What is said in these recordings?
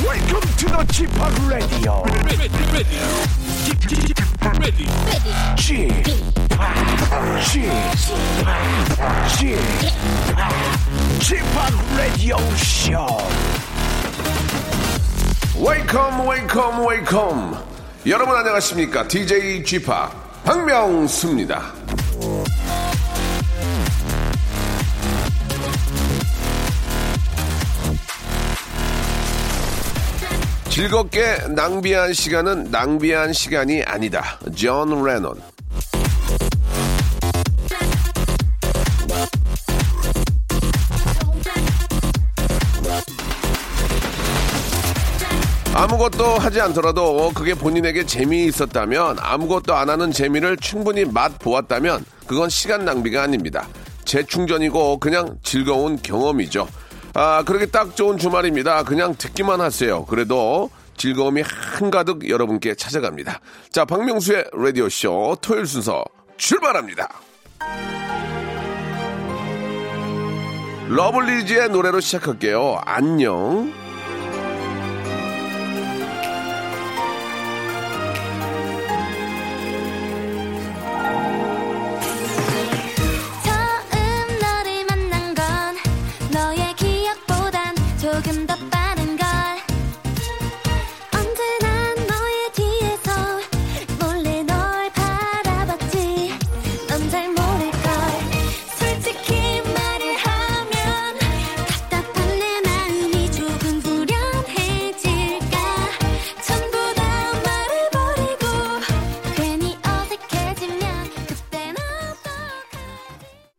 Welcome to the 지파라디오. 지파라디오 쇼. Welcome, welcome, welcome. 여러분 안녕하십니까? DJ 지파 박명수입니다. 즐겁게 낭비한 시간은 낭비한 시간이 아니다. 존 레논. 아무것도 하지 않더라도 그게 본인에게 재미있었다면, 아무것도 안 하는 재미를 충분히 맛보았다면 그건 시간 낭비가 아닙니다. 재충전이고 그냥 즐거운 경험이죠. 그렇게 딱 좋은 주말입니다. 그냥 듣기만 하세요. 그래도 즐거움이 한가득 여러분께 찾아갑니다. 자, 박명수의 라디오쇼 토요일 순서 출발합니다. 러블리즈의 노래로 시작할게요. 안녕.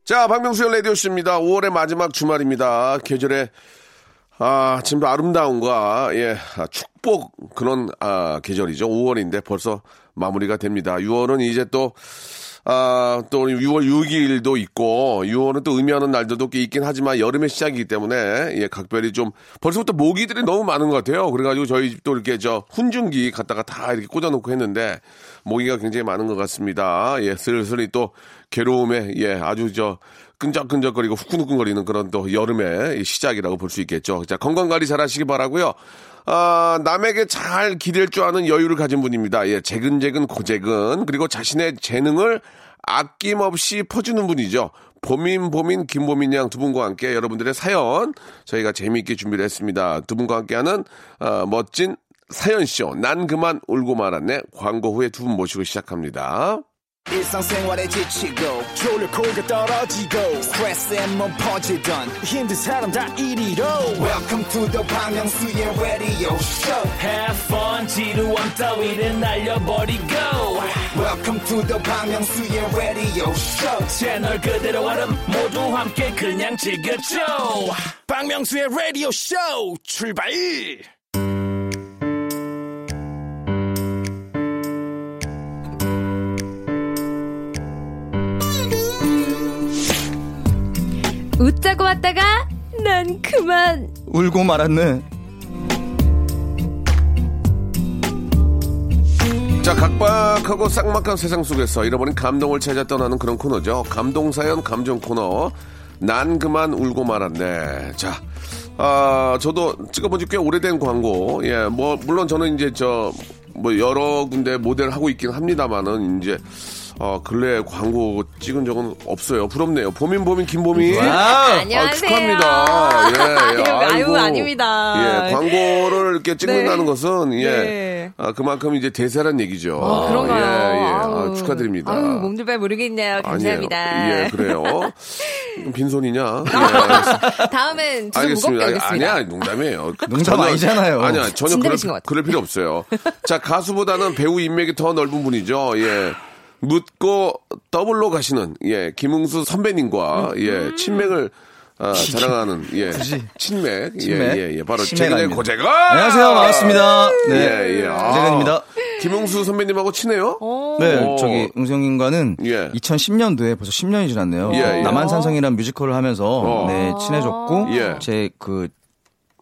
자, 박명수의 라디오쇼입니다. 5월의 마지막 주말입니다. 계절의 지금도 아름다움과 축복 그런 계절이죠. 5월인데 벌써 마무리가 됩니다. 6월은 이제 또 6월 6일도 있고 6월은 또 의미하는 날도 있긴 하지만 여름의 시작이기 때문에 각별히 좀 벌써부터 모기들이 너무 많은 것 같아요. 그래가지고 저희 집도 이렇게 훈증기 갖다가 다 이렇게 꽂아놓고 했는데 모기가 굉장히 많은 것 같습니다. 슬슬이 또 괴로움에 아주 끈적끈적거리고 후끈후끈거리는 그런 또 여름의 시작이라고 볼 수 있겠죠. 자, 건강관리 잘 하시기 바라고요. 남에게 잘 기댈 줄 아는 여유를 가진 분입니다. 재근재근 고재근, 그리고 자신의 재능을 아낌없이 퍼주는 분이죠. 보민 김보민 양 두 분과 함께 여러분들의 사연 저희가 재미있게 준비를 했습니다. 두 분과 함께하는 멋진 사연쇼 난 그만 울고 말았네. 광고 후에 두 분 모시고 시작합니다. 일상생활에 지치고 졸려 코가 떨어지고 스트레스에 몸 퍼지던 힘든 사람 다 이리로 Welcome to the 박명수의 radio show. Have fun. 지루한 따위를 날려버리고 Welcome to the 박명수의 radio show. 채널 그대로 와름 모두 함께 그냥 즐겨줘. 박명수의 radio show 출발. 웃자고 왔다가 난 그만 울고 말았네. 자, 각박하고 삭막한 세상 속에서 잃어버린 감동을 찾아 떠나는 그런 코너죠. 감동사연 감정코너 난 그만 울고 말았네. 자, 저도 찍어본 지 꽤 오래된 광고. 물론 저는 이제 여러 군데 모델 하고 있긴 합니다만은 이제 근래 광고 찍은 적은 없어요. 부럽네요. 보민 김보민. 안녕하세요. 축하합니다. 아유, 아닙니다. 광고를 이렇게 찍는다는 것은 그만큼 이제 대세란 얘기죠. 그런가요? 축하드립니다. 아유, 몸둘 바 모르겠네요. 감사합니다. 아니에요. 그래요. 빈손이냐? 다음엔 좀 무겁게 하겠습니다. 아니야, 농담이에요. 농담 아니잖아요. 아니야, 전혀 그럴 필요 없어요. 자, 가수보다는 배우 인맥이 더 넓은 분이죠. 묻고 더블로 가시는 김웅수 선배님과 친맥을 자랑하는 친맥. 바로 최근의 고재근. 안녕하세요, 반갑습니다. 고재근입니다. 김웅수 선배님하고 친해요? 네, 저기 웅수 형님과는 2010년도에 벌써 10년이 지났네요. 남한산성이라는 뮤지컬을 하면서 친해졌고 제 그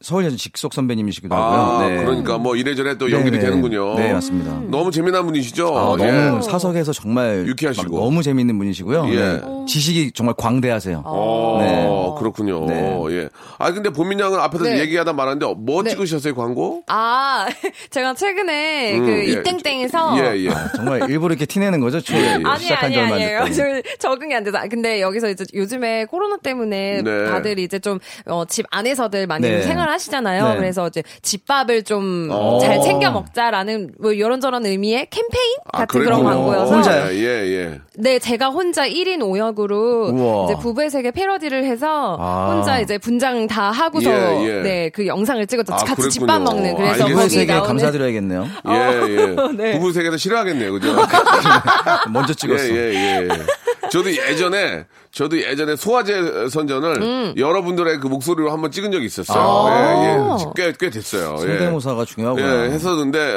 서울예전 직속 선배님이시기도 하고요. 아, 네. 그러니까 뭐 이래저래 또 연결이 되는군요. 네, 맞습니다. 너무 재미난 분이시죠? 아, 너무 사석에서 정말 유쾌하시고 너무 재미있는 분이시고요. 예. 네. 지식이 정말 광대하세요. 아, 네. 그렇군요. 네. 예. 아, 근데 보민 양은 앞에서 얘기하다 말았는데 뭐 찍으셨어요, 광고? 아, 제가 최근에 그 이땡땡에서 아, 정말 일부러 이렇게 티내는 거죠? 시작한 지 얼마 안 됐다고. 적응이 안 돼서. 근데 여기서 이제 요즘에 코로나 때문에 다들 이제 좀 집 안에서들 많이 생활 하시잖아요. 네. 그래서 이제 집밥을 좀 잘 챙겨 먹자라는 뭐 이런저런 의미의 캠페인 같은 그런 광고여서 혼자 네, 제가 혼자 1인 5역으로 우와. 이제 부부의 세계 패러디를 해서 혼자 이제 분장 다 하고서 네, 그 영상을 찍어서 같이 집밥 먹는 그래서 부부의 세계 나오는... 감사드려야겠네요. 네. 부부의 세계도 싫어하겠네요. 그죠? 먼저 찍었어. 저도 예전에 소화제 선전을 여러분들의 그 목소리로 한번 찍은 적이 있었어요. 아~ 꽤 됐어요. 성대모사가 중요하고요. 했었는데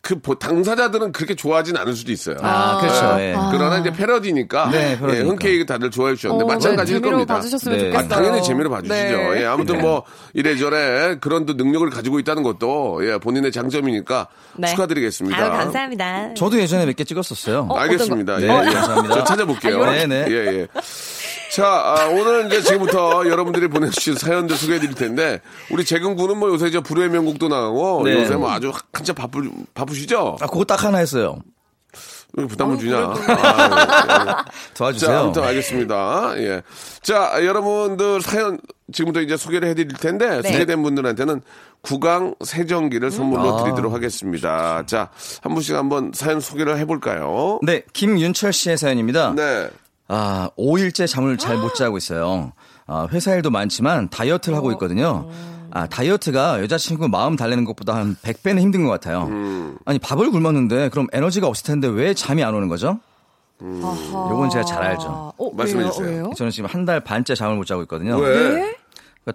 그 당사자들은 그렇게 좋아하진 않을 수도 있어요. 아, 그렇죠. 그러나 이제 패러디니까, 흔쾌히 다들 좋아해 주셨는데 마찬가지일 겁니다. 봐주셨으면 좋겠어요. 아, 당연히 재미로 봐주시죠. 아무튼 뭐 이래저래 그런 또 능력을 가지고 있다는 것도 본인의 장점이니까 축하드리겠습니다. 아유, 감사합니다. 저도 예전에 몇 개 찍었었어요. 알겠습니다. 감사합니다. 저 찾아볼게요. 네네. 자, 오늘 이제 지금부터 여러분들이 보내주신 사연들 소개해드릴 텐데 우리 재근 군은 뭐 요새 이제 불후의 명곡도 나가고 요새 뭐 아주 한참 바쁘시죠? 아, 그거 딱 하나 했어요. 왜 부담을 주냐? 도와주세요. 자, 아무튼 알겠습니다. 예. 자, 여러분들 사연 지금부터 이제 소개를 해드릴 텐데 소개된 분들한테는 구강 세정기를 선물로 드리도록 하겠습니다. 자, 한 분씩 한번 사연 소개를 해볼까요? 네, 김윤철 씨의 사연입니다. 네. 아, 5일째 잠을 잘 못 자고 있어요. 아, 회사 일도 많지만 다이어트를 하고 있거든요. 아, 다이어트가 여자친구 마음 달래는 것보다 한 100배는 힘든 것 같아요. 아니, 밥을 굶었는데 그럼 에너지가 없을 텐데 왜 잠이 안 오는 거죠? 요건 제가 잘 알죠. 말씀해주세요. 저는 지금 한 달 반째 잠을 못 자고 있거든요. 왜?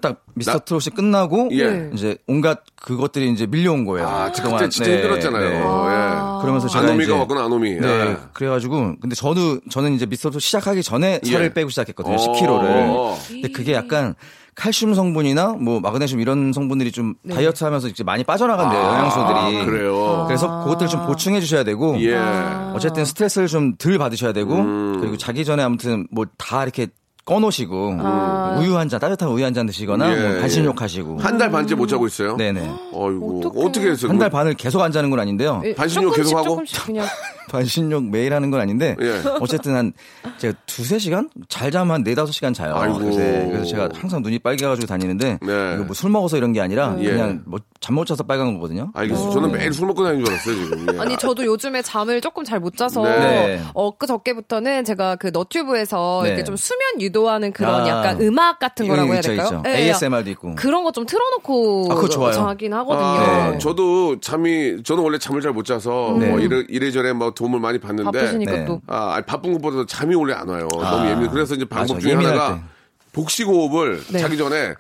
딱 미스터 트롯이 끝나고 이제 온갖 그것들이 이제 밀려온 거예요. 아, 그때 진짜 힘들었잖아요. 그러면서 제가 아노미가 왔구나, 아노미. 네. 그래가지고 근데 저는 이제 미스터 트롯 시작하기 전에 살을 빼고 시작했거든요. 10kg를. 근데 그게 약간 칼슘 성분이나 뭐 마그네슘 이런 성분들이 좀 다이어트하면서 이제 많이 빠져나간대요. 영양소들이. 그래요. 그래서 그것들을 좀 보충해 주셔야 되고 어쨌든 스트레스를 좀 덜 받으셔야 되고 그리고 자기 전에 아무튼 뭐 다 이렇게 꺼놓으시고 우유 한 잔, 따뜻한 우유 한 잔 드시거나 뭐 반신욕 하시고. 한 달 반째 못 자고 있어요? 네네. 어이구, 어떻게 했어요? 한 달 반을 계속 안 자는 건 아닌데요. 반신욕 계속 하고? 반신욕 매일 하는 건 아닌데 어쨌든 한 제가 2-3시간? 잘 자면 한 4-5시간 자요. 그래서 제가 항상 눈이 빨개가지고 다니는데 이거 뭐 술 먹어서 이런 게 아니라 그냥 뭐 잠 못 자서 빨간 거거든요. 알겠습니다. 저는 매일 술 먹고 다니는 줄 알았어요 지금. 아니 저도 요즘에 잠을 조금 잘 못 자서 엊그저께부터는 제가 그 너튜브에서 이렇게 좀 수면 유도하는 그런 약간 음악 같은 거라고 해야 될까요? 네, ASMR도 있고 그런 거 좀 틀어놓고 자긴 하거든요. 저도 저는 원래 잠을 잘 못 자서 뭐 이래저래 뭐 도움을 많이 받는데 바쁜 것보다도 잠이 원래 안 와요. 너무 예민해. 그래서 이제 방법 중에 하나가 복식호흡을 자기 전에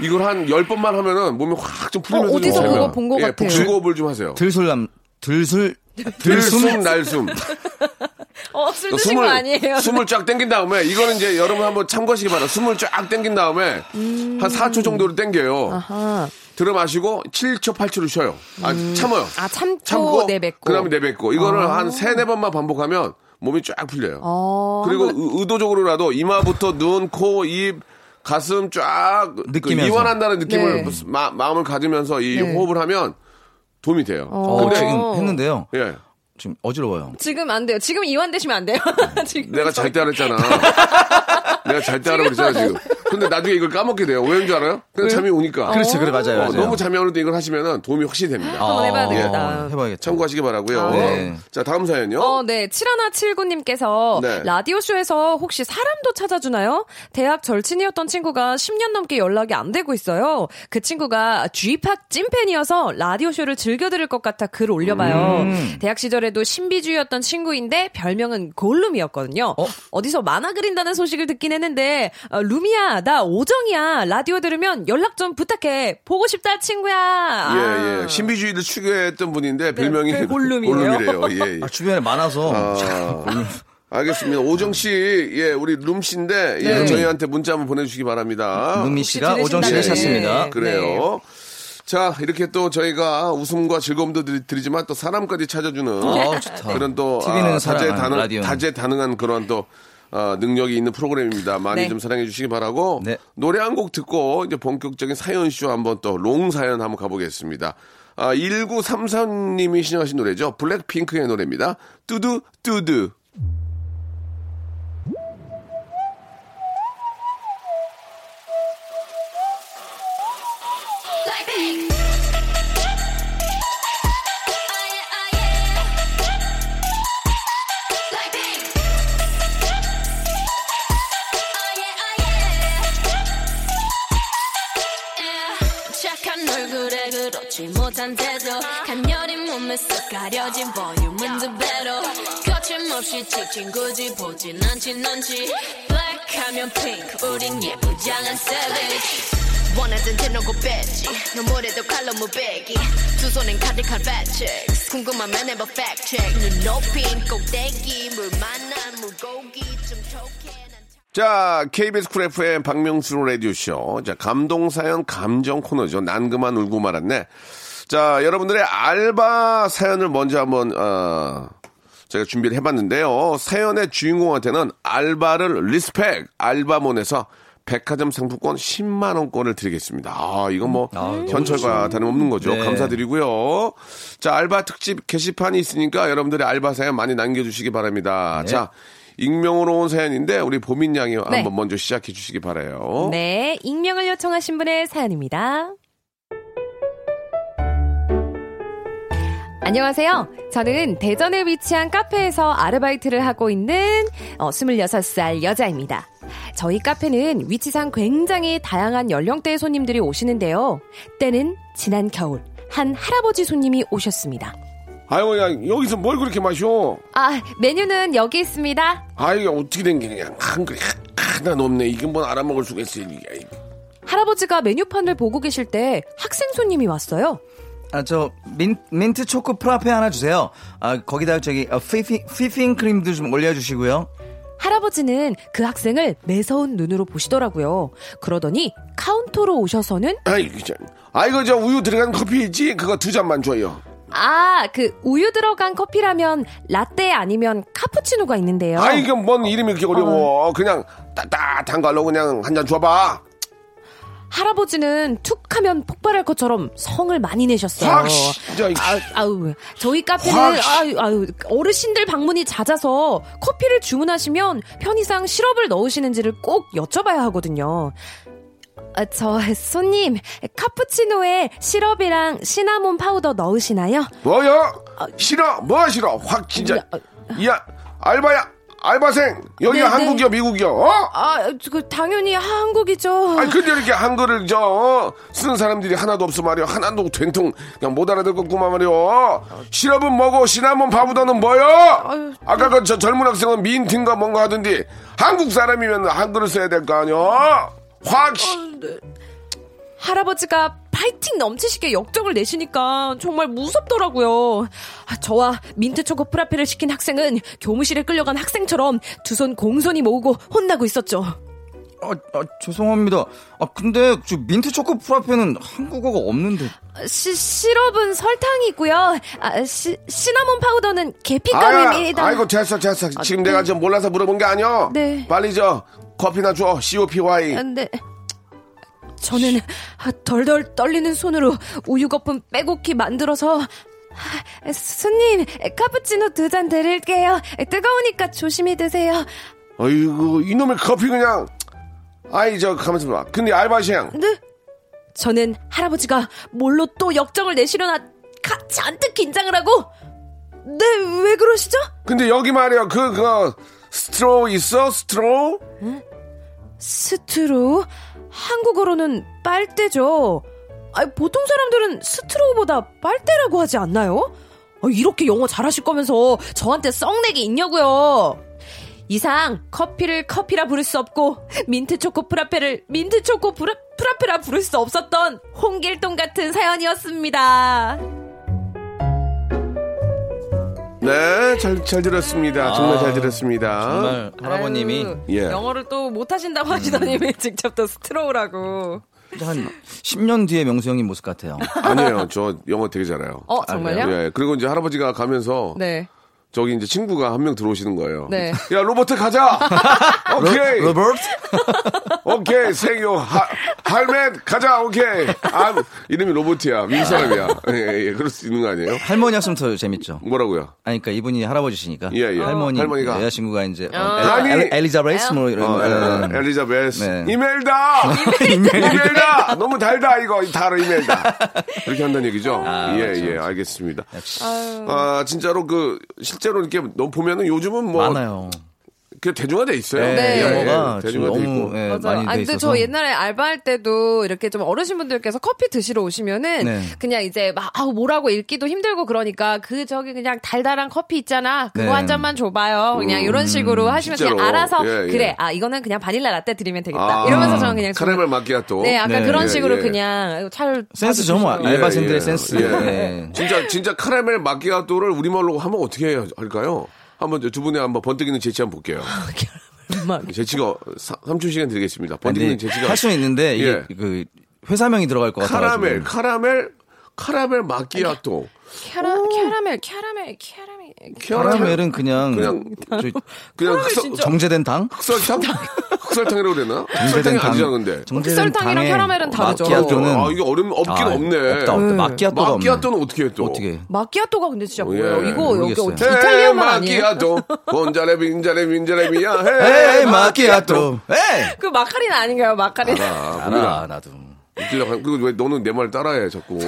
이걸 한 10번만 하면은 몸이 확 좀 풀리면서 어디서 그거 본 것 같아요. 복식호흡을 좀 하세요. 들숨 날숨. 술 드신 거 아니에요? 숨을 쫙 당긴 다음에 이거는 이제 여러분 한번 참고하시기 바랍니다. 숨을 쫙 당긴 다음에 한 4초 정도로 당겨요. 아하. 들어 마시고 7초, 8초를 쉬어요. 참아요. 참고 내뱉고. 그다음에 내뱉고. 이거를 한 3-4번만 반복하면 몸이 쫙 풀려요. 그리고 의도적으로라도 이마부터 눈, 코, 입, 가슴 쫙 느끼면서. 이완한다는 느낌을 마음을 가지면서 이 호흡을 하면 도움이 돼요. 근데 지금 했는데요. 지금 어지러워요. 지금 안 돼요. 지금 이완되시면 안 돼요. 지금 내가 잘 때 하랬잖아. 내가 잘 때 하라고 그랬잖아 지금. 근데 나중에 이걸 까먹게 돼요. 왜인 줄 알아요? 그냥 잠이 오니까. 그렇지, 그래 맞아요. 너무 잠이 오는데 이걸 하시면은 도움이 확실히 됩니다. 한번 해봐야겠다. 해봐야겠다. 참고하시기 바라고요. 자, 다음 사연요. 네, 7179님께서 라디오 쇼에서 혹시 사람도 찾아주나요? 대학 절친이었던 친구가 10년 넘게 연락이 안 되고 있어요. 그 친구가 G팍 찐팬이어서 라디오 쇼를 즐겨 들을 것 같아 글 올려봐요. 대학 시절에도 신비주의였던 친구인데 별명은 골룸이었거든요. 어디서 만화 그린다는 소식을 듣긴 했는데 루미야. 나 오정이야. 라디오 들으면 연락 좀 부탁해. 보고 싶다, 친구야. 신비주의를 추구했던 분인데 별명이 골룸이래요. 주변에 많아서. 알겠습니다. 오정 씨, 예, 우리 룸 씨인데 예, 네. 저희한테 문자 한번 보내주시기 바랍니다. 룸미 씨가 오정 씨를 찾습니다. 네. 그래요. 네. 자, 이렇게 또 저희가 웃음과 즐거움도 드리지만 또 사람까지 찾아주는 그런 또 다재다능한 그런 또 능력이 있는 프로그램입니다. 많이 네. 좀 사랑해 주시기 바라고 네. 노래 한 곡 듣고 이제 본격적인 사연쇼 한번 또 롱 사연 한번 가보겠습니다. 1933님이 신청하신 노래죠. 블랙핑크의 노래입니다. 뚜두 뚜두. 못한데도 간열인 몸에 쏙 가려진 볼륨은 두 배로 거침없이 찍힌 굳이 보진 않지 넌지 블랙하면 핑크 우린 예쁘장한 savage 원하던 대놓고 뺐지 너무래도 칼로 무배기 두 손엔 가득한 팩트 궁금하면 해봐 팩트체크 눈 높이 꼭대기 물 만난 물고기 좀 촉해 자, KBS 쿨 FM 박명수 라디오쇼. 자, 감동사연 감정 코너죠. 난 그만 울고 말았네. 자, 여러분들의 알바 사연을 먼저 한번, 제가 준비를 해봤는데요. 사연의 주인공한테는 알바를 리스펙, 알바몬에서 백화점 상품권 10만원권을 드리겠습니다. 아, 이건 뭐, 현철과 다름없는 거죠. 네. 감사드리고요. 자, 알바 특집 게시판이 있으니까 여러분들의 알바 사연 많이 남겨주시기 바랍니다. 네. 자. 익명으로 온 사연인데 우리 보민 양이 네. 한번 먼저 시작해 주시기 바라요. 네, 익명을 요청하신 분의 사연입니다. 안녕하세요. 저는 대전에 위치한 카페에서 아르바이트를 하고 있는 26살 여자입니다. 저희 카페는 위치상 굉장히 다양한 연령대의 손님들이 오시는데요. 때는 지난 겨울 한 할아버지 손님이 오셨습니다. 아이고, 야, 여기서 뭘 그렇게 마셔? 아, 메뉴는 여기 있습니다. 아이고, 어떻게 된 게 그냥 한 그릇 하나 없네. 이게 뭐 알아먹을 수가 있어. 이게. 할아버지가 메뉴판을 보고 계실 때 학생 손님이 왔어요. 아, 저 민트 초코 프라페 하나 주세요. 아, 거기다 저기 휘핑 크림도 좀 올려주시고요. 할아버지는 그 학생을 매서운 눈으로 보시더라고요. 그러더니 카운터로 오셔서는 아이고, 저 우유 들어간 커피 있지? 그거 두 잔만 줘요. 아, 그 우유 들어간 커피라면 라떼 아니면 카푸치노가 있는데요. 아, 이게 뭔 이름이 이렇게 어려워. 그냥 따뜻한 걸로 그냥 한 잔 줘봐. 할아버지는 툭하면 폭발할 것처럼 성을 많이 내셨어요. 저희 카페는 어르신들 방문이 잦아서 커피를 주문하시면 편의상 시럽을 넣으시는지를 꼭 여쭤봐야 하거든요. 아, 저 손님 카푸치노에 시럽이랑 시나몬 파우더 넣으시나요? 뭐요? 싫어 확 진짜 야 알바야 알바생 여기가 네네. 한국이야 미국이야? 어? 아, 그 당연히 한국이죠. 아니 근데 이렇게 한글을 쓰는 사람들이 하나도 없어 말이야. 하나도 된통 그냥 못 알아듣겠구만 말이야. 시럽은 뭐고 시나몬 파우더는 뭐요? 아까 그 저 젊은 학생은 민트인가 뭔가 하던데 한국 사람이면 한글을 써야 될 거 아니야? 확! 네. 할아버지가 파이팅 넘치시게 역정을 내시니까 정말 무섭더라고요. 저와 민트초코 프라페를 시킨 학생은 교무실에 끌려간 학생처럼 두 손 공손히 모으고 혼나고 있었죠. 죄송합니다. 근데 저 민트초코 프라페는 한국어가 없는데. 시럽은 설탕이고요. 시나몬 파우더는 계피가루입니다. 아이고 됐어. 지금 네. 내가 좀 몰라서 물어본 게 아니야. 네. 빨리 커피나 줘. COPY. 네. 저는 덜덜 떨리는 손으로 우유 거품 빼곡히 만들어서 손님 카푸치노 두 잔 드릴게요. 뜨거우니까 조심히 드세요. 아이고 이놈의 커피 그냥. 아이 저 가만있어 봐. 근데 알바생. 네? 저는 할아버지가 뭘로 또 역정을 내시려나 잔뜩 긴장을 하고. 네, 왜 그러시죠? 근데 여기 말이야 그거. 스트로우 있어? 스트로우? 응? 스트로우? 한국어로는 빨대죠. 보통 사람들은 스트로우보다 빨대라고 하지 않나요? 이렇게 영어 잘하실 거면서 저한테 썩내기 있냐고요. 이상 커피를 커피라 부를 수 없고 민트초코 프라페를 민트초코 프라페라 부를 수 없었던 홍길동 같은 사연이었습니다. 네, 잘 들었습니다. 정말 잘 들었습니다. 정말 할아버님이 예. 영어를 또 못하신다고 하시더니 왜 직접 또 스트로우라고. 한 10년 뒤에 명수 형님 모습 같아요. 아니에요. 저 영어 되게 잘해요. 어, 정말요? 예. 그리고 이제 할아버지가 가면서 네. 저기 이제 친구가 한 명 들어오시는 거예요. 네. 야, 로버트 가자. 오케이. 로버트. 오케이. 생요 할맨 가자. 오케이. 아, 이름이 로버트야. 미국 사람이야. 예, 예, 그럴 수 있는 거 아니에요? 할머니였으면 더 재밌죠. 뭐라고요? 아니, 그러니까 이분이 할아버지시니까. 예, 예. 할머니가 여자친구가 이제 엘리자베스 뭐 이런. 엘리자베스. 네. 이멜다. 너무 달다 이거. 달아 이멜다. 그렇게 한다는 얘기죠. 아, 예, 맞죠. 예. 알겠습니다. 아, 진짜로 그 실제로 이렇게 보면은 요즘은 뭐 많아요. 그 대중화돼 있어요. 네. 영어가 대중화돼 있고. 네, 맞아요. 아, 근데 저 옛날에 알바할 때도 이렇게 좀 어르신분들께서 커피 드시러 오시면은 네. 그냥 이제 막 뭐라고 읽기도 힘들고 그러니까 그 저기 그냥 달달한 커피 있잖아. 그거 네. 한 잔만 줘봐요. 그냥 이런 식으로 하시면 진짜로. 그냥 알아서 예, 예. 그래. 아 이거는 그냥 바닐라 라떼 드리면 되겠다. 아, 이러면서 저는 그냥 카레멜 마키아토. 네, 약간 네. 그런 식으로 예, 예. 그냥 차를 센스 정말 알바생들의 예, 예. 센스. 예. 예. 진짜 카레멜 마키아토를 우리말로 하면 어떻게 해야 할까요? 한번 두 분의 한번 번뜩이는 재치 한번 볼게요. 재치가 3초 시간 드리겠습니다. 번뜩이는 재치가 할 수는 있는데 이게 예. 그 회사명이 들어갈 것 같아요. 카라멜 마키아토. 캐러멜은 그냥 정제된 당? 흑설탕이라고 그랬나? 정제된 당이죠, 근데. 흑설탕이랑 캐러멜은 다르죠. 마키아토는 아, 이게 얼음 없긴 없네. 없다. 마키아토가 없네. 마키아토는 어떻게 또? 어떻게? 마키아토가 근데 진짜 뭐예요? 예, 이거 여기 이탈리아만 아니에요? 마키아토. 빈자레미야. 헤이 마키아토. 헤이. 그 마카리나 아닌가요? 마카리나. 아, 나도. 그리고 왜 너는 내 말 따라해 자꾸.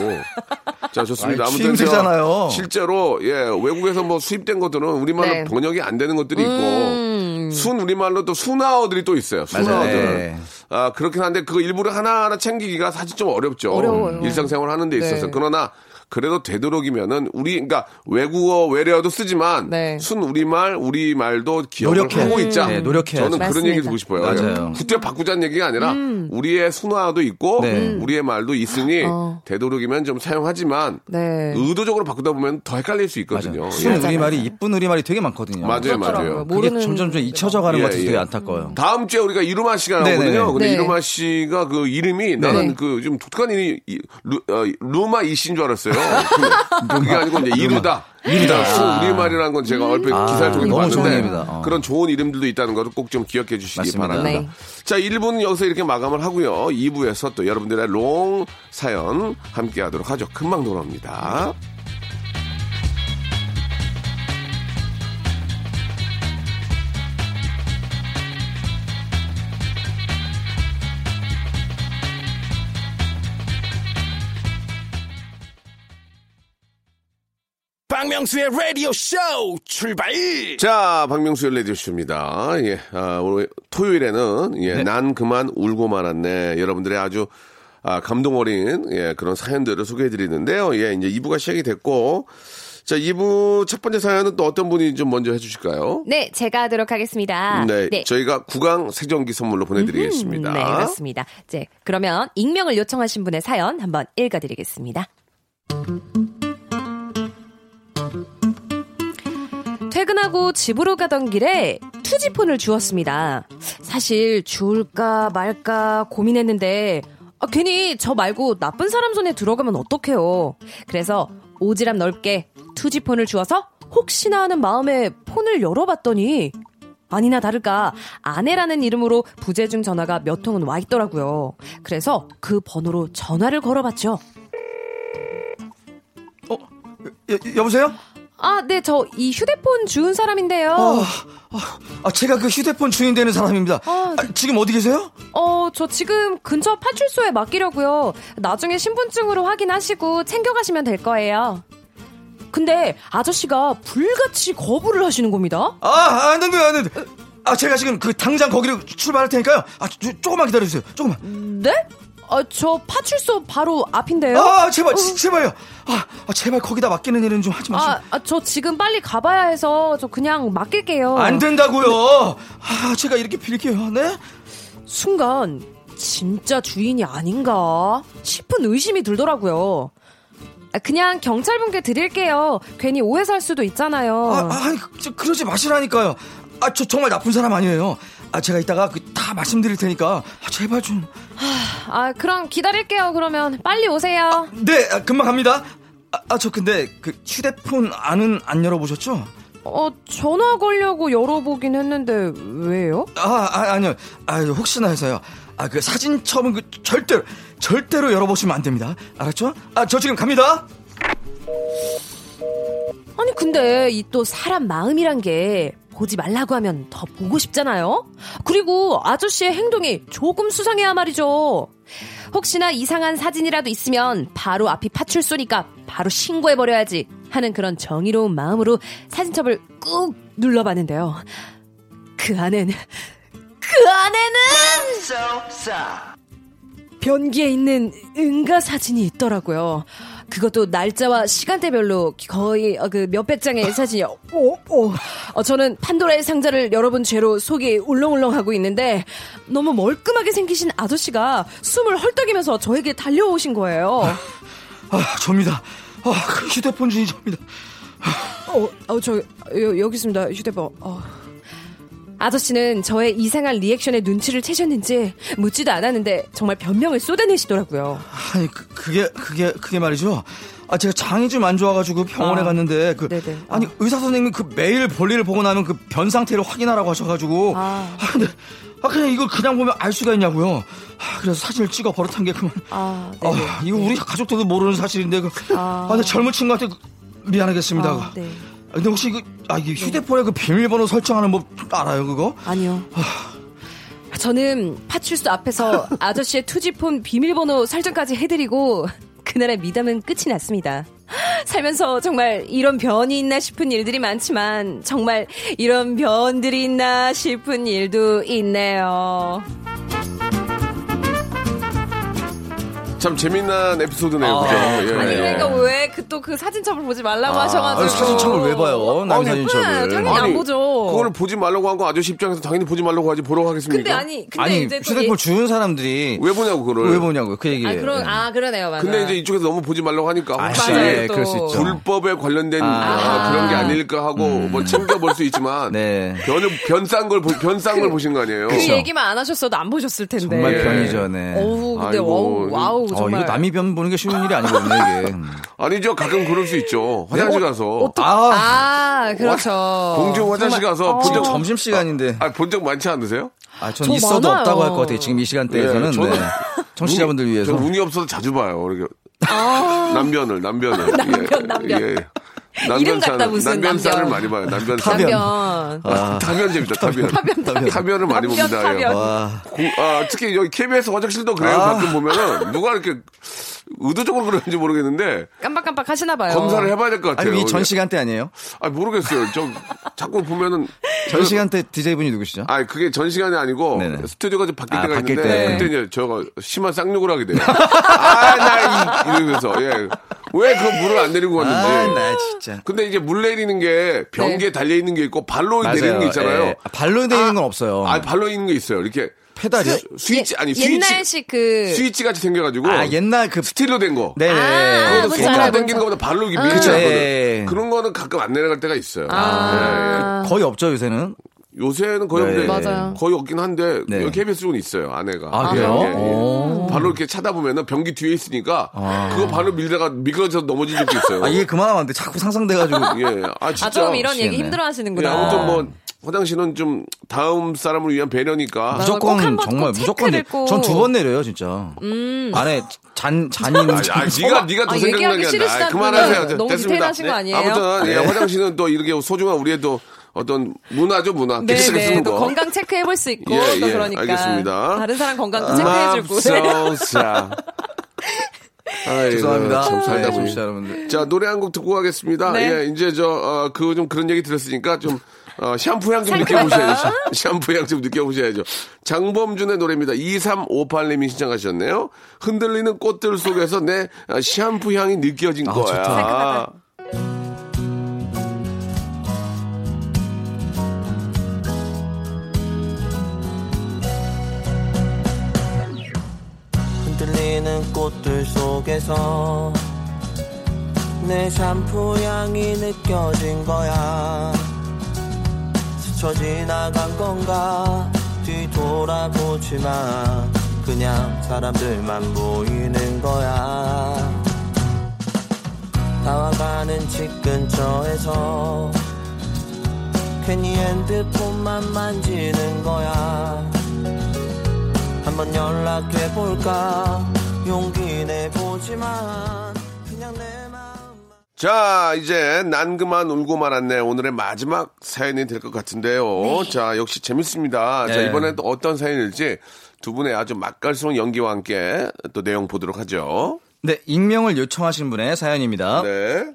자 좋습니다. 아니, 아무튼 제가 실제로 예 외국에서 뭐 수입된 것들은 우리말로 네. 번역이 안 되는 것들이 있고 순 우리말로 또 순화어들이 또 있어요. 순화어들. 아 그렇긴 한데 그 일부를 하나하나 챙기기가 사실 좀 어렵죠. 어려워요. 일상생활 하는 데 있어서 네. 그러나. 그래도 되도록이면은 그러니까 외국어 외래어도 쓰지만 네. 순 우리말도 기억을 하고 있자. 네, 노력해요. 저는 맞습니다. 그런 얘기 듣고 싶어요. 맞아요. 그때 바꾸자는 얘기가 아니라 우리의 순화도 있고 네. 우리의 말도 있으니 되도록이면 좀 사용하지만 네. 의도적으로 바꾸다 보면 더 헷갈릴 수 있거든요. 맞아요. 순 우리말이 이쁜 우리말이 되게 많거든요. 맞아요, 맞아요. 모르는... 그게 점점 잊혀져가는 것 같아서 되게 안타까워요. 다음 주에 우리가 이루마 씨가 나오거든요. 근데 네. 이루마 씨가 그 이름이 나는 그 좀 독특한 이름이 루마 이신 줄 알았어요. 그게 아니고 이제 이루다. 아. 우리말이라는 건 제가 얼핏 기사를 통해 봤는데 그런 좋은 이름들도 있다는 것을 꼭 좀 기억해 주시기 맞습니다. 바랍니다. 네. 자, 1부는 여기서 이렇게 마감을 하고요. 2부에서 또 여러분들의 롱 사연 함께 하도록 하죠. 금방 돌아옵니다. 박명수의 라디오 쇼 출발! 자, 박명수의 라디오 쇼입니다. 예, 오늘 토요일에는 예, 네. 난 그만 울고 말았네. 여러분들의 아주 감동 어린 예, 그런 사연들을 소개해 드리는데요. 예, 이제 2부가 시작이 됐고. 자, 2부 첫 번째 사연은 또 어떤 분이 좀 먼저 해주실까요? 네, 제가 하도록 하겠습니다. 네, 네. 저희가 구강 세정기 선물로 보내드리겠습니다. 네, 그렇습니다. 이제 그러면 익명을 요청하신 분의 사연 한번 읽어드리겠습니다. 퇴근하고 집으로 가던 길에 투지폰을 주웠습니다. 사실 주울까 말까 고민했는데 괜히 저 말고 나쁜 사람 손에 들어가면 어떡해요. 그래서 오지랖 넓게 투지폰을 주워서 혹시나 하는 마음에 폰을 열어봤더니 아니나 다를까 아내라는 이름으로 부재중 전화가 몇 통은 와 있더라고요. 그래서 그 번호로 전화를 걸어봤죠. 여보세요? 아, 네, 저 이 휴대폰 주운 사람인데요. 제가 그 휴대폰 주인되는 사람입니다. 지금 어디 계세요? 저 지금 근처 파출소에 맡기려고요. 나중에 신분증으로 확인하시고 챙겨가시면 될 거예요. 근데 아저씨가 불같이 거부를 하시는 겁니다. 안 된대요. 제가 지금 그 당장 거기로 출발할 테니까요. 조금만 기다려주세요. 조금만. 네? 저 파출소 바로 앞인데요. 제발요. 제발 거기다 맡기는 일은 좀 하지 마시고. 저 지금 빨리 가봐야 해서 저 그냥 맡길게요. 안 된다고요. 근데... 제가 이렇게 빌게요. 네? 순간 진짜 주인이 아닌가 싶은 의심이 들더라고요. 그냥 경찰분께 드릴게요. 괜히 오해 살 수도 있잖아요. 그러지 마시라니까요. 저 정말 나쁜 사람 아니에요. 제가 이따가 다 말씀드릴 테니까 제발 좀. 그럼 기다릴게요. 그러면 빨리 오세요. 네, 금방 갑니다. 저 근데 휴대폰 안은 안 열어보셨죠? 전화 걸려고 열어보긴 했는데 왜요? 아니요. 혹시나 해서요. 사진 첩은 절대로 열어보시면 안 됩니다. 알았죠? 저 지금 갑니다. 아니 근데 이 또 사람 마음이란 게 보지 말라고 하면 더 보고 싶잖아요. 그리고 아저씨의 행동이 조금 수상해야 말이죠. 혹시나 이상한 사진이라도 있으면 바로 앞이 파출소니까 바로 신고해버려야지 하는 그런 정의로운 마음으로 사진첩을 꾹 눌러봤는데요. 그 안에는 변기에 있는 응가 사진이 있더라고요. 그것도 날짜와 시간대별로 거의 몇백 장의 사진이요. 저는 판도라의 상자를 열어본 죄로 속이 울렁울렁하고 있는데 너무 멀끔하게 생기신 아저씨가 숨을 헐떡이면서 저에게 달려오신 거예요. 접니다. 휴대폰 주인 접니다. 저 여기 있습니다. 휴대폰. 아저씨는 저의 이상한 리액션에 눈치를 채셨는지 묻지도 않았는데 정말 변명을 쏟아내시더라고요. 아니 그게 말이죠. 제가 장이 좀 안 좋아가지고 병원에 갔는데 의사 선생님이 매일 볼일을 보고 나면 변 상태를 확인하라고 하셔가지고 근데 그냥 이걸 그냥 보면 알 수가 있냐고요. 그래서 사진을 찍어 버릇한 게 그만. 이거 우리 가족들도 모르는 사실인데 근데 젊은 친구한테 미안하겠습니다. 네. 근데 혹시 이게 휴대폰에 비밀번호 설정하는 법 알아요, 그거? 아니요. 저는 파출소 앞에서 아저씨의 투지폰 비밀번호 설정까지 해드리고 그날의 미담은 끝이 났습니다. 살면서 정말 이런 변이 있나 싶은 일들이 많지만 정말 이런 변들이 있나 싶은 일도 있네요. 참 재미난 에피소드네요. 그죠? 아니 그러니까 왜 그 사진첩을 보지 말라고 하셔가지고. 사진첩을 왜 봐요? 사진첩을 당연히 안 보죠. 그걸 보지 말라고 한 거 아저씨 입장에서 당연히 보지 말라고 하지 보러 가겠습니까? 근데 이제 휴대폰 주는 사람들이 왜 보냐고 그걸. 왜 보냐고 그 얘기예요. 그러네요. 맞아요. 근데 이제 이쪽에서 너무 보지 말라고 하니까 혹시 그럴 수 있죠. 불법에 관련된 그런 게 아닐까 하고 뭐 챙겨볼 수 있지만 변 싼 걸 보신 거 아니에요? 그 얘기만 안 하셨어도 안 보셨을 텐데. 정말 변이죠. 네. 어우 근데 와우. 이거 남이 변 보는 게 쉬운 일이 아니거든요, 이게. 아니죠. 가끔 그럴 수 있죠. 화장실 가서. 그렇죠. 공중 화장실 가서. 지금 점심시간인데. 본 적 많지 않으세요? 전 있어도 많아요. 없다고 할 것 같아요. 지금 이 시간대에서는. 청취자분들 위해서. 전 운이 없어서 자주 봐요. 이렇게. 남변을. 남변. 이름 같다 무슨 남변을 많이 봐요. 타변 재밌다. 타변을 많이 봅니다. 특히 여기 KBS 화장실도 그래요. 가끔 보면은 누가 이렇게 의도적으로 그러는지 모르겠는데 깜빡깜빡 하시나 봐요. 검사를 해봐야 될 것 같아요. 이 전 시간대 아니에요? 모르겠어요. 저 자꾸 보면은 전 시간대 DJ분이 누구시죠? 그게 전 시간이 아니고 네네. 스튜디오가 좀 바뀔 때가 있는데 그때 이제 저가 심한 쌍욕을 하게 돼요. 이러면서 왜 그 물을 안 내리고 왔는지. 나 진짜. 근데 이제 물 내리는 게 변기에 달려 있는 게 있고 발로 내리는 게 있잖아요. 발로 내리는 건 없어요. 발로 있는 게 있어요. 이렇게. 페달이요? 옛날식 스위치 같이 생겨가지고. 옛날 스틸로 된 거. 네네. 손으로 당기는 것보다 발로 이렇게 밀리지 않거든. 그런 거는 가끔 안 내려갈 때가 있어요. 거의 없죠, 요새는? 요새는 거의 없는데 거의 없긴 한데 KBS 쪽은 있어요. 아내가 그래요? 발로 이렇게 차다 보면은 변기 뒤에 있으니까 그거 발로 밀다가 미끄러져서 넘어진 적도 있어요. 이게 그만하면 안 돼. 자꾸 상상돼가지고. 진짜 좀 이런 멋있겠네. 얘기 힘들어하시는구나. 아무튼 뭐 화장실은 좀 다음 사람을 위한 배려니까 무조건 전 2번 내려요 진짜. 안에 잔이 있는지. 네가 더 생각나게 한다. 그만하세요. 너무 디테일하신 거 아니에요? 아무튼 화장실은 또 이렇게 소중한 우리의 또 어떤 문화죠, 문화. 네네. 또 건강 체크해볼 수 있고 또 그러니까. 알겠습니다. 다른 사람 건강도 체크해주고. 죄송합니다. 참 살다 보십시오, 여러분들. 자 노래 한 곡 듣고 가겠습니다. 네. 이제 좀 그런 얘기 들었으니까 좀 샴푸 향 좀 느껴보셔야죠. 샴푸 향 좀 느껴보셔야죠. 장범준의 노래입니다. 2358님이 신청하셨네요. 흔들리는 꽃들 속에서 내 샴푸 향이 느껴진 거야. 좋다. 흔들리는 꽃들 속에서 내 샴푸 향이 느껴진 거야. 스쳐 지나간 건가 뒤돌아보지마. 그냥 사람들만 보이는 거야. 다와가는 집 근처에서 괜히 핸드폰만 만지는 거야. 한번 연락해볼까 용기 내보지만 그냥 내 마음만. 자, 이제 난 그만 울고 말았네 오늘의 마지막 사연이 될 것 같은데요. 네. 자, 역시 재밌습니다. 네. 자, 이번엔 또 어떤 사연일지 두 분의 아주 맛깔스러운 연기와 함께 또 내용 보도록 하죠. 네, 익명을 요청하신 분의 사연입니다. 네.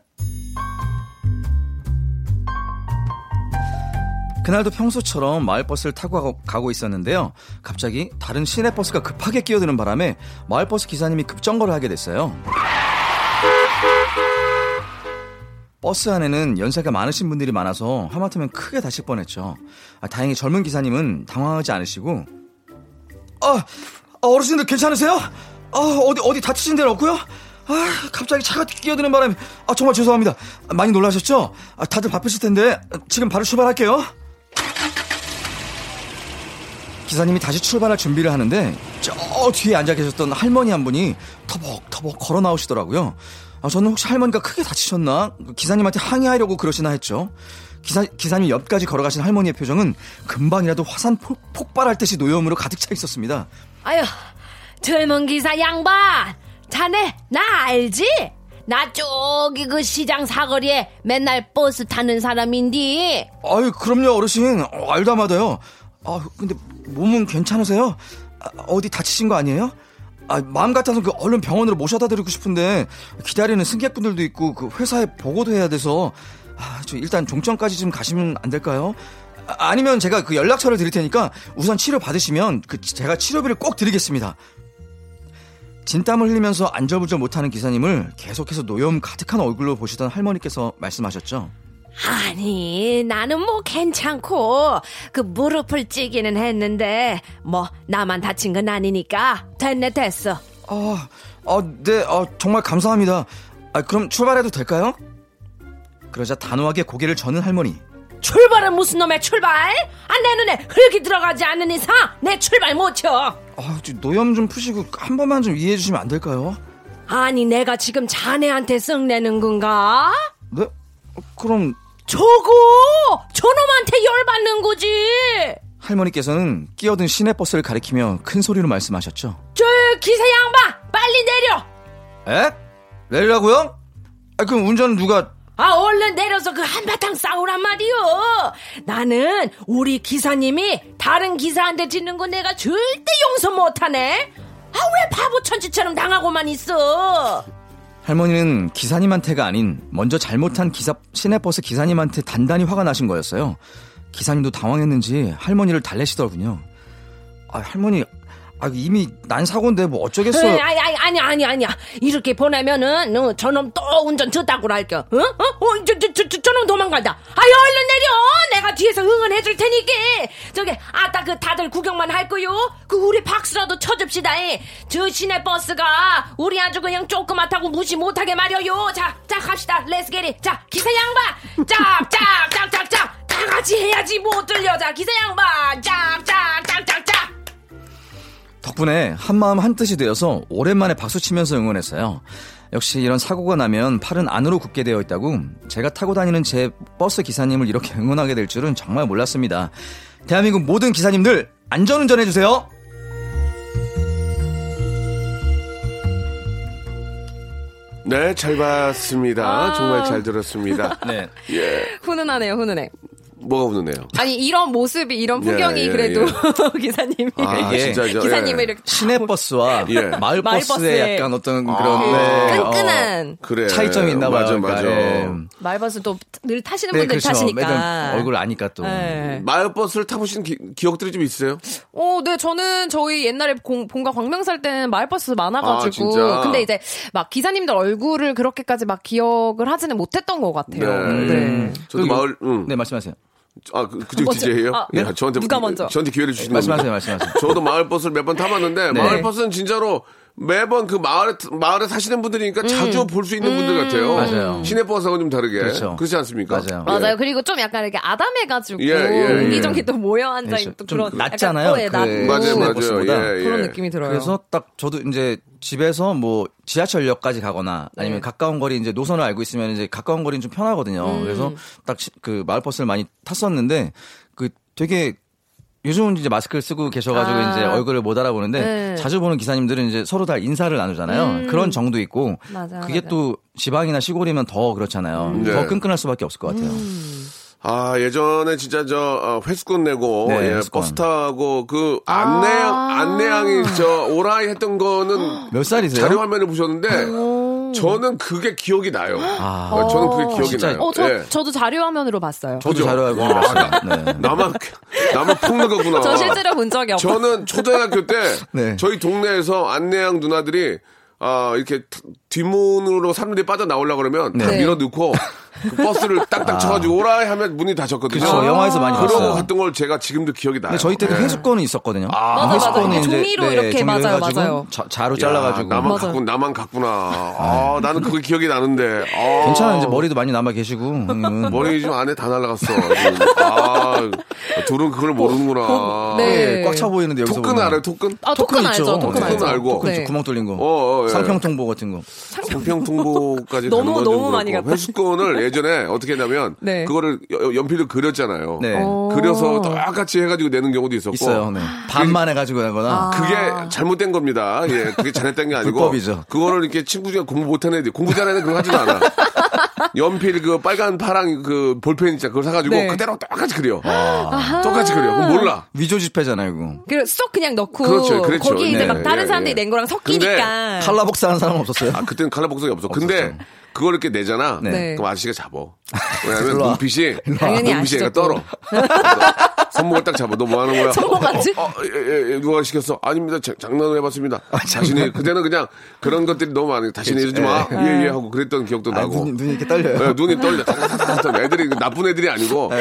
그날도 평소처럼 마을버스를 타고 가고 있었는데요. 갑자기 다른 시내버스가 급하게 끼어드는 바람에 마을버스 기사님이 급정거를 하게 됐어요. 버스 안에는 연세가 많으신 분들이 많아서 하마터면 크게 다칠 뻔했죠. 다행히 젊은 기사님은 당황하지 않으시고 어르신들 괜찮으세요? 어디 다치신 데는 없고요? 갑자기 차가 끼어드는 바람에 정말 죄송합니다. 많이 놀라셨죠? 다들 바쁘실 텐데 지금 바로 출발할게요. 기사님이 다시 출발할 준비를 하는데 저 뒤에 앉아 계셨던 할머니 한 분이 터벅터벅 걸어 나오시더라고요. 저는 혹시 할머니가 크게 다치셨나? 기사님한테 항의하려고 그러시나 했죠. 기사님 옆까지 걸어가신 할머니의 표정은 금방이라도 화산 폭발할 듯이 노여움으로 가득 차 있었습니다. 아유, 젊은 기사 양반! 자네 나 알지? 나 저기 그 시장 사거리에 맨날 버스 타는 사람인데. 아유, 그럼요 어르신. 알다마다요. 근데 몸은 괜찮으세요? 어디 다치신 거 아니에요? 마음 같아서 그 얼른 병원으로 모셔다 드리고 싶은데 기다리는 승객분들도 있고 그 회사에 보고도 해야 돼서 저 일단 종점까지 좀 가시면 안 될까요? 아니면 제가 그 연락처를 드릴 테니까 우선 치료 받으시면 그 제가 치료비를 꼭 드리겠습니다. 진땀을 흘리면서 안절부절 못하는 기사님을 계속해서 노여움 가득한 얼굴로 보시던 할머니께서 말씀하셨죠. 아니, 나는 뭐 괜찮고 그 무릎을 찌기는 했는데 뭐 나만 다친 건 아니니까 됐네 됐어. 네, 정말 감사합니다. 그럼 출발해도 될까요? 그러자 단호하게 고개를 저는 할머니. 출발은 무슨 놈의 출발? 내 눈에 흙이 들어가지 않는 이상 내 출발 못 쳐. 노염 좀 푸시고 한 번만 좀 이해해 주시면 안 될까요? 아니, 내가 지금 자네한테 썩내는 건가? 네? 그럼 저놈한테 열받는 거지. 할머니께서는 끼어든 시내버스를 가리키며 큰 소리로 말씀하셨죠. 저 기사 양반 빨리 내려. 에? 내리라고요? 그럼 운전은 누가? 얼른 내려서 그 한바탕 싸우란 말이요. 나는 우리 기사님이 다른 기사한테 짖는 거 내가 절대 용서 못하네. 왜 바보 천지처럼 당하고만 있어. 할머니는 기사님한테가 아닌 먼저 잘못한 시내버스 기사님한테 단단히 화가 나신 거였어요. 기사님도 당황했는지 할머니를 달래시더군요. 할머니, 이미 난 사고인데 뭐 어쩌겠어요. 아니야. 이렇게 보내면은 저놈 또 운전 저따구로 할게요. 저놈 도망간다. 얼른 내려. 내가 뒤에서 응원해줄 테니까. 저기 아따 그 다들 구경만 할 거요. 그 우리 박수라도 쳐줍시다. 저 시내버스가 우리 아주 그냥 조그맣다고 무시 못하게 말여요. 자 갑시다. 렛츠 겟잇. 자, 기사 양반. 짝짝짝짝짝. 다 같이 해야지 못 들려. 자, 기사 양반. 짝짝짝짝짝. 덕분에 한마음 한뜻이 되어서 오랜만에 박수치면서 응원했어요. 역시 이런 사고가 나면 팔은 안으로 굳게 되어 있다고 제가 타고 다니는 제 버스 기사님을 이렇게 응원하게 될 줄은 정말 몰랐습니다. 대한민국 모든 기사님들 안전운전 해주세요. 네, 잘 봤습니다. 정말 잘 들었습니다. 네. 예. 훈훈하네요, 훈훈해. 뭐가 웃느네요. 아니, 이런 모습이, 이런 풍경이 그래도 기사님이. 기사님을 이렇게. 시내버스와 마을버스의 약간 어떤 그런. 끈끈한. 그래. 차이점이 있나 봐요. 맞아. 예. 마을버스 또 늘 타시는 분들 그렇죠. 타시니까. 매번 얼굴 아니까 또. 예. 마을버스를 타보신 기억들이 좀 있어요? 네. 저는 저희 옛날에 본가 광명 살 때는 마을버스 많아가지고. 근데 이제 막 기사님들 얼굴을 그렇게까지 막 기억을 하지는 못했던 것 같아요. 네. 저도 마을, 네, 말씀하세요. 그쪽 DJ예요? 네? 저한테 기회를 주시는 거예요. 말씀하세요. 저도 마을버스를 몇 번 타봤는데 네. 마을버스는 진짜로 매번 그 마을에 사시는 분들이니까 자주 볼 수 있는 분들 같아요. 맞아요. 시내버스하고 좀 다르게. 그렇죠. 그렇지 않습니까? 맞아요. 예. 맞아요. 그리고 좀 약간 이렇게 아담해가지고 이정기 또 모여 앉아있고 그런 낮잖아요. 그, 맞아요, 맞아요. 예, 그런 느낌이 들어요. 그래서 딱 저도 이제 집에서 뭐 지하철역까지 가거나 아니면 가까운 거리 이제 노선을 알고 있으면 이제 가까운 거리는 좀 편하거든요. 그래서 딱 그 마을버스를 많이 탔었는데 그 되게 요즘은 이제 마스크를 쓰고 계셔가지고 이제 얼굴을 못 알아보는데 자주 보는 기사님들은 이제 서로 다 인사를 나누잖아요. 그런 정도 있고 맞아, 그게 맞아. 또 지방이나 시골이면 더 그렇잖아요. 더 끈끈할 수밖에 없을 것 같아요. 아 예전에 진짜 저 회수권 내고 회수권. 버스 타고 그 안내양이 저 오라이 했던 거는 몇 살이세요? 자료 화면을 보셨는데. 저는 그게 기억이 나요. 아. 저는 그게 기억이 진짜? 나요. 저도 자료화면으로 봤어요. 저도 자료화면으로 봤어요. 네. 나만 폭력이구나. 저 실제로 본 적이 없어요. 저는 초등학교 때 네. 저희 동네에서 안내양 누나들이 이렇게 뒷문으로 사람들이 빠져나오려고 그러면 다 밀어넣고 그 버스를 딱딱 쳐가지고 오라이 하면 문이 닫혔거든요. 그렇죠. 영화에서 많이 봤어요. 그러고 갔던 걸 제가 지금도 기억이 나요. 저희 때도 회수권이 있었거든요. 회수권이 종이로 이렇게 맞아요. 자로 잘라가지고. 나만 갔구나. 아, 나는 그게 기억이 나는데. 아. 괜찮아요. 이제 머리도 많이 남아 계시고. 머리 좀 안에 다 날라갔어. 둘은 그걸 모르는구나. 네. 꽉 차 보이는데 여기서. 토끈 알아요? 토끈? 아, 토끈 알죠. 토끈 알고. 토끈 구멍 뚫린 거. 상평통보 같은 거. 상평통보까지 너무 많이 갔다. 회수권을 예전에 어떻게 했냐면 그거를 연필로 그렸잖아요. 네. 그려서 똑같이 해가지고 내는 경우도 있었고. 있어요. 네. 반만 해가지고 하거나. 그게 잘못된 겁니다. 예, 그게 잘못된 게 아니고. 불법이죠. 그거를 이렇게 친구 중에 공부 못하는 애들 공부 잘하는 애들 그거 하지도 않아. 연필 그 빨간 파랑 그 볼펜 있잖아. 그걸 사가지고 그대로 똑같이 그려. 똑같이 그려. 그럼 몰라. 위조지폐잖아요 그거. 그래 쏙 그냥 넣고. 그렇죠. 거기 이제 막 다른 사람들이 낸 거랑 섞이니까. 칼라복사 하는 사람은 없었어요? 아, 그때는 칼라복사가 없었어. 근데 그걸 이렇게 내잖아. 네. 그럼 아저씨가 잡어. 왜냐면 눈빛이 떨어. 손목을 딱 잡아. 너 뭐 하는 거야? 손목같이? 예, 누가 시켰어? 아닙니다. 장난을 해봤습니다. 자신이 그때는 그냥 그런 것들이 너무 많아요. 다시는 이러지 마. 예, 하고 그랬던 기억도 나고. 눈이 이렇게 떨려요. 네, 눈이 떨려. 애들이 나쁜 애들이 아니고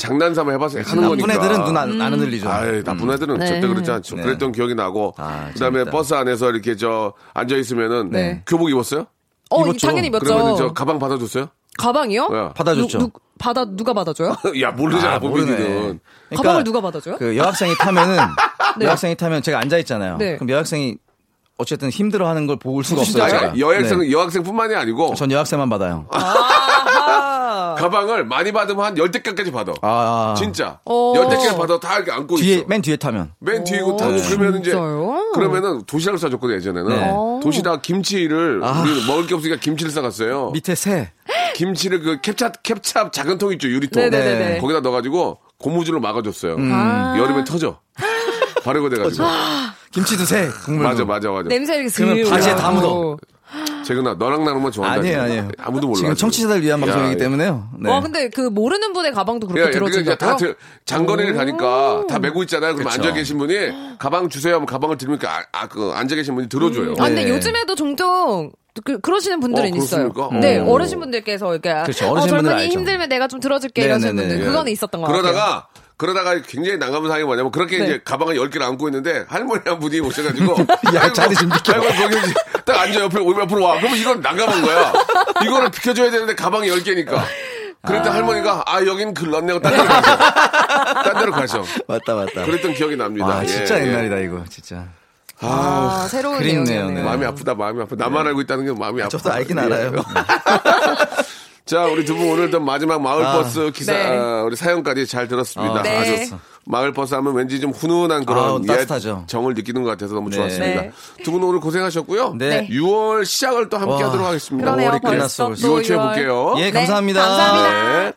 장난 삼아 해봐서 하는 거니까. 나쁜 애들은 눈 안 흔들리죠. 나쁜 애들은 절대 그렇지 않죠. 그랬던 기억이 나고. 그다음에 버스 안에서 이렇게 저 앉아 있으면은 교복 입었어요? 입었죠. 당연히 입었죠. 그러면 저 가방 받아줬어요? 가방이요? 네. 받아줬죠. 누가 받아줘요? 야 모르잖아 보면은. 그러니까 가방을 누가 받아줘요? 그 여학생이 타면은 여학생이 타면 제가 앉아 있잖아요. 네. 그럼 여학생이 어쨌든 힘들어하는 걸 볼 수가 없어요. 여학생뿐만이 아니고 전 여학생만 받아요. 가방을 많이 받으면 한 10개까지 받아. 진짜. 10개를 받아 다 이렇게 안고 뒤에, 있어. 맨 뒤에 타면. 맨 뒤이고 타고 그러면 이제 그러면은 도시락을 싸줬거든 예전에는. 네. 도시락 김치를 우리 먹을 게 없으니까 김치를 싸갔어요. 밑에 새. 김치를 그 캡찹 작은 통 있죠 유리통. 네네네. 거기다 넣어가지고 고무줄로 막아줬어요. 여름에 터져. 바르고 돼가지고. 김치도 새. 국물도. 맞아. 냄새 이렇게 그러면 바지에 다 묻어. 재근아, 너랑 나랑만 좋아한다. 아니에요. 아무도 몰라. 지금 청취자들 위한 방송이기 때문에요. 네. 와, 근데 그 모르는 분의 가방도 그렇게 들어준다고요? 장거리를 가니까 다 메고 있잖아요. 그럼 앉아 계신 분이 가방 주세요 하면 가방을 들면 앉아 계신 분이 들어줘요. 아, 근데 요즘에도 종종 그러시는 분들은 있어요. 네, 어르신분들께서 이렇게 그렇죠, 젊은이 알죠. 힘들면 내가 좀 들어줄게 이러시는 분들. 그건 있었던 것 같아요. 그러다가 굉장히 난감한 상황이 뭐냐면 그렇게 이제 가방을 10개를 안고 있는데 할머니 한 분이 오셔가지고 야 자리 좀 비켜. 거기 딱 앉아 옆에 오면 앞으로 와. 그러면 이건 난감한 거야. 이거를 비켜줘야 되는데 가방이 10개니까. 그랬더니 할머니가 여긴 글렀네요. 딴 데로 가셔. 맞다. 그랬던 기억이 납니다. 아 진짜 옛날이다 이거 진짜. 아 새로운 그립네요. 네. 마음이 아프다. 나만 알고 있다는 게 마음이 아프다. 저도 알긴 알아요. 자, 우리 두 분 오늘 마지막 마을버스 기사, 우리 사연까지 잘 들었습니다. 마을버스 하면 왠지 좀 훈훈한 그런 따뜻하죠. 정을 느끼는 것 같아서 너무 좋았습니다. 두 분 오늘 고생하셨고요. 6월 시작을 또 함께 하도록 하겠습니다. 5월이 끝났어. 6월 초에 볼게요. 예, 감사합니다. 감사합니다.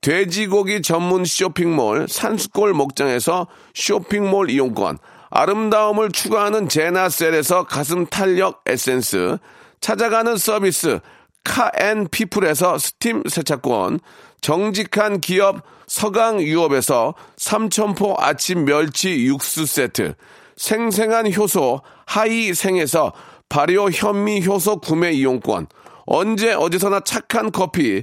돼지고기 전문 쇼핑몰 산수골 목장에서 쇼핑몰 이용권, 아름다움을 추구하는 제나셀에서 가슴 탄력 에센스, 찾아가는 서비스 카앤피플에서 스팀 세차권, 정직한 기업 서강유업에서 삼천포 아침 멸치 육수 세트, 생생한 효소 하이생에서 발효 현미 효소 구매 이용권, 언제 어디서나 착한 커피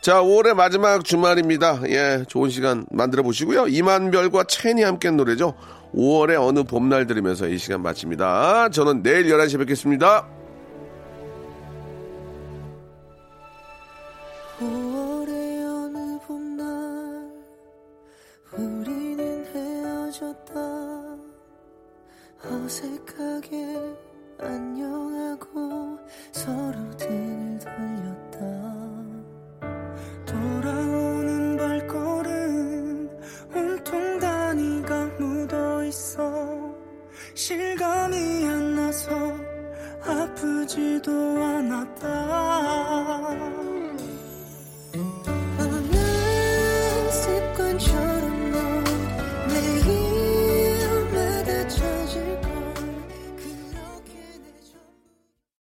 자, 5월의 마지막 주말입니다. 예, 좋은 시간 만들어 보시고요. 이만별과 체인이 함께 노래죠. 5월의 어느 봄날 들으면서 이 시간 마칩니다. 저는 내일 11시에 뵙겠습니다. 5월의 어느 봄날 우리는 헤어졌다. 어색하게 안녕하고 서로 등을 돌렸다. 돌아오는 발걸음 온통 단위가 묻어있어. 실감이 안 나서 아프지도 않았다.